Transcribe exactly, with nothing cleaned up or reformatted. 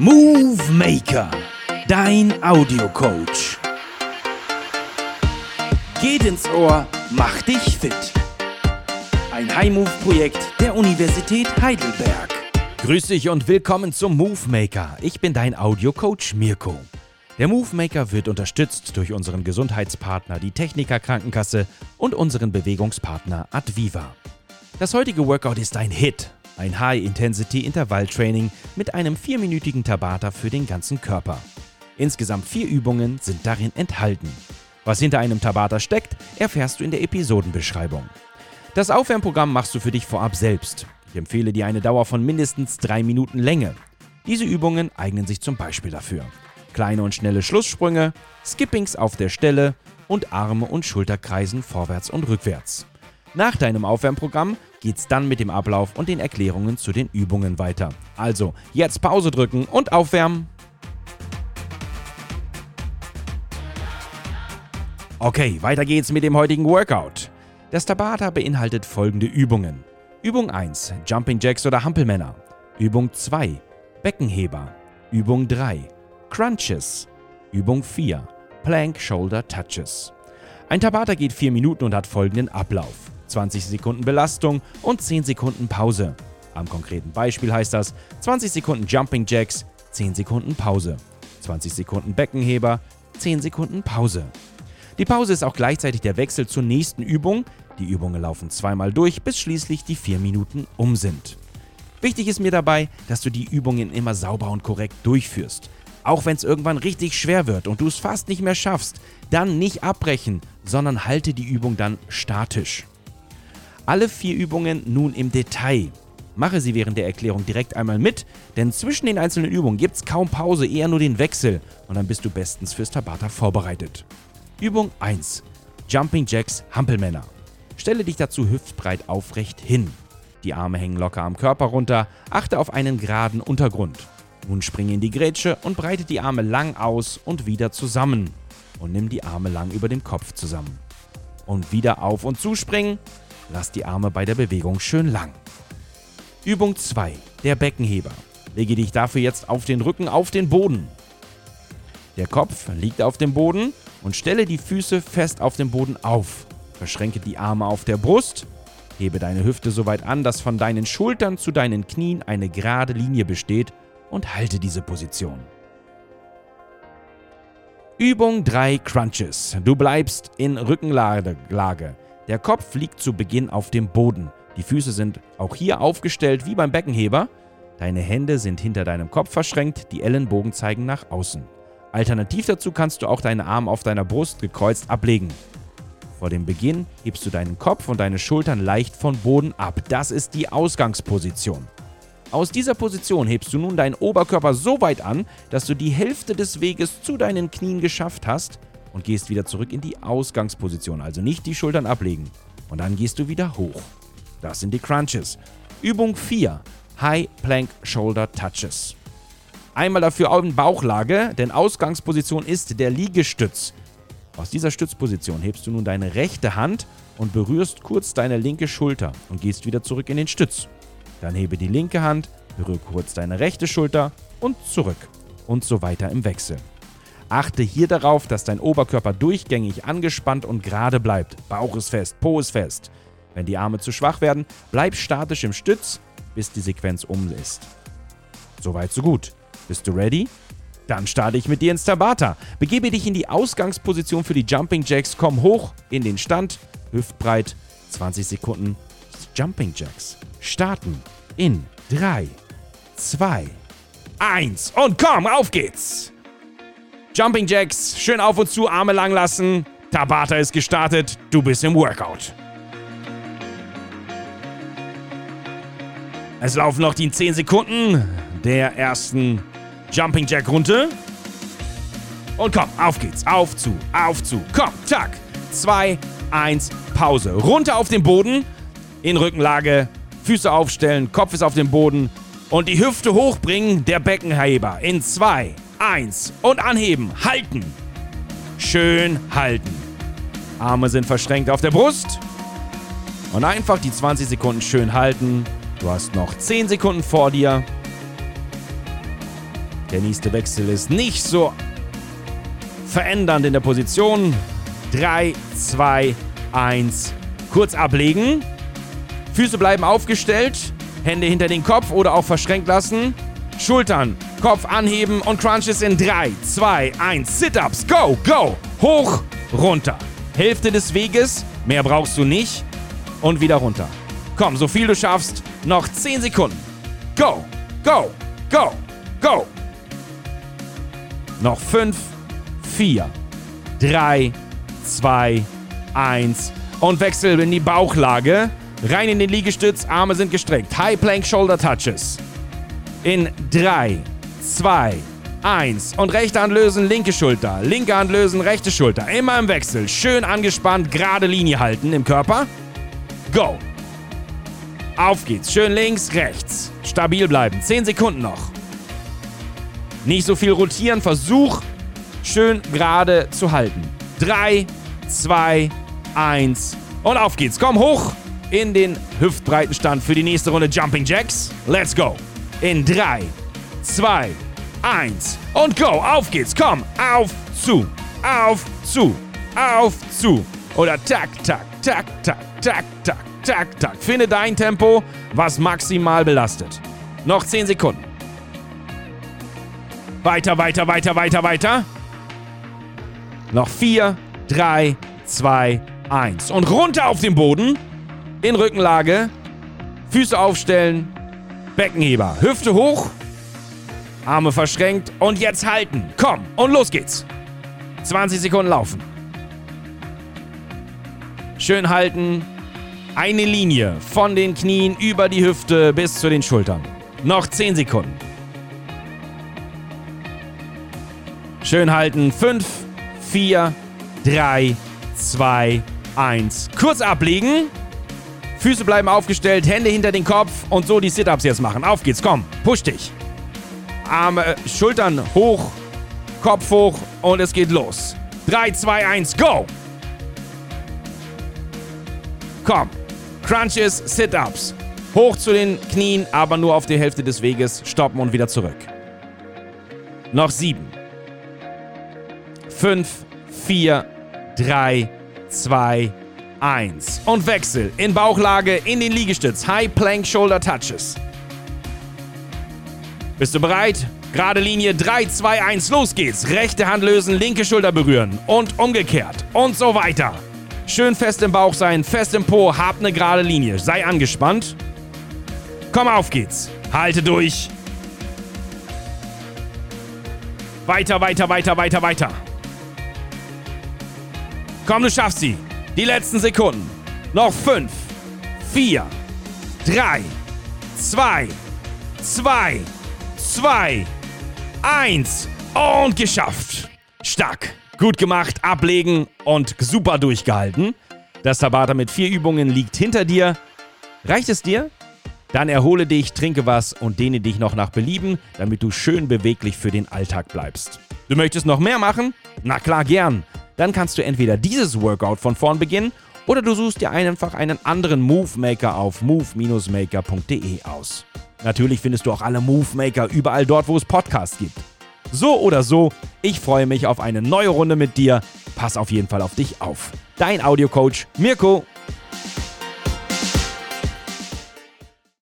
Movemaker, dein Audiocoach. Geht ins Ohr, mach dich fit. Ein Hi-Move-Projekt der Universität Heidelberg. Grüß dich und willkommen zum Movemaker. Ich bin dein Audiocoach Mirko. Der Movemaker wird unterstützt durch unseren Gesundheitspartner, die Techniker-Krankenkasse und unseren Bewegungspartner Adviva. Das heutige Workout ist ein Hit. Ein High-Intensity-Intervall-Training mit einem vierminütigen Tabata für den ganzen Körper. Insgesamt vier Übungen sind darin enthalten. Was hinter einem Tabata steckt, erfährst du in der Episodenbeschreibung. Das Aufwärmprogramm machst du für dich vorab selbst. Ich empfehle dir eine Dauer von mindestens drei Minuten Länge. Diese Übungen eignen sich zum Beispiel dafür: kleine und schnelle Schlusssprünge, Skippings auf der Stelle und Arme- und Schulterkreisen vorwärts und rückwärts. Nach deinem Aufwärmprogramm geht's dann mit dem Ablauf und den Erklärungen zu den Übungen weiter. Also, jetzt Pause drücken und aufwärmen. Okay, weiter geht's mit dem heutigen Workout. Das Tabata beinhaltet folgende Übungen: Übung eins, Jumping Jacks oder Hampelmänner. Übung zwei, Beckenheber. Übung drei, Crunches. Übung vier, Plank Shoulder Touches. Ein Tabata geht vier Minuten und hat folgenden Ablauf: zwanzig Sekunden Belastung und zehn Sekunden Pause. Am konkreten Beispiel heißt das zwanzig Sekunden Jumping Jacks, zehn Sekunden Pause, zwanzig Sekunden Beckenheber, zehn Sekunden Pause. Die Pause ist auch gleichzeitig der Wechsel zur nächsten Übung. Die Übungen laufen zweimal durch, bis schließlich die vier Minuten um sind. Wichtig ist mir dabei, dass du die Übungen immer sauber und korrekt durchführst. Auch wenn es irgendwann richtig schwer wird und du es fast nicht mehr schaffst, dann nicht abbrechen, sondern halte die Übung dann statisch. Alle vier Übungen nun im Detail. Mache sie während der Erklärung direkt einmal mit, denn zwischen den einzelnen Übungen gibt es kaum Pause, eher nur den Wechsel, und dann bist du bestens fürs Tabata vorbereitet. Übung eins. Jumping Jacks Hampelmänner. Stelle dich dazu hüftbreit aufrecht hin. Die Arme hängen locker am Körper runter, achte auf einen geraden Untergrund. Nun springe in die Grätsche und breite die Arme lang aus und wieder zusammen. Und nimm die Arme lang über dem Kopf zusammen. Und wieder auf und zuspringen. Lass die Arme bei der Bewegung schön lang. Übung zwei, der Beckenheber. Lege dich dafür jetzt auf den Rücken auf den Boden. Der Kopf liegt auf dem Boden und stelle die Füße fest auf dem Boden auf. Verschränke die Arme auf der Brust. Hebe deine Hüfte so weit an, dass von deinen Schultern zu deinen Knien eine gerade Linie besteht, und halte diese Position. Übung drei, Crunches. Du bleibst in Rückenlage. Der Kopf liegt zu Beginn auf dem Boden. Die Füße sind auch hier aufgestellt wie beim Beckenheber. Deine Hände sind hinter deinem Kopf verschränkt, die Ellenbogen zeigen nach außen. Alternativ dazu kannst du auch deine Arme auf deiner Brust gekreuzt ablegen. Vor dem Beginn hebst du deinen Kopf und deine Schultern leicht vom Boden ab. Das ist die Ausgangsposition. Aus dieser Position hebst du nun deinen Oberkörper so weit an, dass du die Hälfte des Weges zu deinen Knien geschafft hast, und gehst wieder zurück in die Ausgangsposition, also nicht die Schultern ablegen. Und dann gehst du wieder hoch. Das sind die Crunches. Übung vier, High Plank Shoulder Touches. Einmal dafür auf in Bauchlage, denn Ausgangsposition ist der Liegestütz. Aus dieser Stützposition hebst du nun deine rechte Hand und berührst kurz deine linke Schulter und gehst wieder zurück in den Stütz. Dann hebe die linke Hand, berühre kurz deine rechte Schulter und zurück und so weiter im Wechsel. Achte hier darauf, dass dein Oberkörper durchgängig angespannt und gerade bleibt. Bauch ist fest, Po ist fest. Wenn die Arme zu schwach werden, bleib statisch im Stütz, bis die Sequenz um ist. Soweit so gut. Bist du ready? Dann starte ich mit dir ins Tabata. Begebe dich in die Ausgangsposition für die Jumping Jacks. Komm hoch in den Stand, hüftbreit, zwanzig Sekunden. Jumping Jacks. Starten in drei, zwei, eins und komm, auf geht's! Jumping Jacks, schön auf und zu, Arme lang lassen. Tabata ist gestartet, du bist im Workout. Es laufen noch die zehn Sekunden der ersten Jumping Jack Runde. Und komm, auf geht's, auf zu, auf zu, komm, zack, zwei, eins, Pause. Runter auf den Boden. In Rückenlage, Füße aufstellen, Kopf ist auf dem Boden und die Hüfte hochbringen, der Beckenheber. In zwei, eins und anheben, halten. Schön halten. Arme sind verschränkt auf der Brust und einfach die zwanzig Sekunden schön halten. Du hast noch zehn Sekunden vor dir. Der nächste Wechsel ist nicht so verändernd in der Position. drei, zwei, eins. Kurz ablegen. Füße bleiben aufgestellt. Hände hinter den Kopf oder auch verschränkt lassen. Schultern, Kopf anheben und Crunches in drei, zwei, eins. Sit-ups. Go, go. Hoch, runter. Hälfte des Weges. Mehr brauchst du nicht. Und wieder runter. Komm, so viel du schaffst. Noch zehn Sekunden. Go, go, go, go. Noch fünf, vier, drei, zwei, eins. Und wechsel in die Bauchlage. Rein in den Liegestütz. Arme sind gestreckt. High Plank Shoulder Touches. In drei, zwei, eins. Und rechte Hand lösen, linke Schulter. Linke Hand lösen, rechte Schulter. Immer im Wechsel. Schön angespannt, gerade Linie halten im Körper. Go. Auf geht's. Schön links, rechts. Stabil bleiben. zehn Sekunden noch. Nicht so viel rotieren. Versuch, schön gerade zu halten. drei, zwei, eins. Und auf geht's. Komm hoch in den Hüftbreitenstand für die nächste Runde Jumping Jacks. Let's go. In drei, zwei, eins und go. Auf geht's. Komm. Auf, zu. Auf, zu. Auf, zu. Oder tak, tak, tak, tak, tak, tak, tak, tak. Finde dein Tempo, was maximal belastet. Noch zehn Sekunden. Weiter, weiter, weiter, weiter, weiter. Noch vier, drei, zwei, eins. Und runter auf den Boden. In Rückenlage. Füße aufstellen. Beckenheber, Hüfte hoch, Arme verschränkt und jetzt halten. Komm und los geht's. zwanzig Sekunden laufen. Schön halten. Eine Linie von den Knien über die Hüfte bis zu den Schultern. Noch zehn Sekunden. Schön halten. fünf, vier, drei, zwei, eins. Kurz ablegen. Füße bleiben aufgestellt, Hände hinter den Kopf und so die Sit-Ups jetzt machen. Auf geht's, komm, push dich. Arme, äh, Schultern hoch, Kopf hoch und es geht los. drei, zwei, eins, go! Komm, Crunches, Sit-Ups. Hoch zu den Knien, aber nur auf die Hälfte des Weges. Stoppen und wieder zurück. Noch sieben, fünf, vier, drei, zwei, eins. Und Wechsel in Bauchlage, in den Liegestütz. High Plank Shoulder Touches. Bist du bereit? Gerade Linie. drei, zwei, eins. Los geht's. Rechte Hand lösen, linke Schulter berühren. Und umgekehrt. Und so weiter. Schön fest im Bauch sein, fest im Po. Hab eine gerade Linie. Sei angespannt. Komm, auf geht's. Halte durch. Weiter, weiter, weiter, weiter, weiter. Komm, du schaffst sie. Die letzten Sekunden. Noch fünf, vier, drei, zwei, zwei, zwei, eins. Und geschafft. Stark. Gut gemacht. Ablegen und super durchgehalten. Das Tabata mit vier Übungen liegt hinter dir. Reicht es dir? Dann erhole dich, trinke was und dehne dich noch nach Belieben, damit du schön beweglich für den Alltag bleibst. Du möchtest noch mehr machen? Na klar, gern. Dann kannst du entweder dieses Workout von vorn beginnen oder du suchst dir einfach einen anderen Movemaker auf move dash maker punkt de aus. Natürlich findest du auch alle Movemaker überall dort, wo es Podcasts gibt. So oder so, ich freue mich auf eine neue Runde mit dir. Pass auf jeden Fall auf dich auf. Dein Audiocoach Mirko.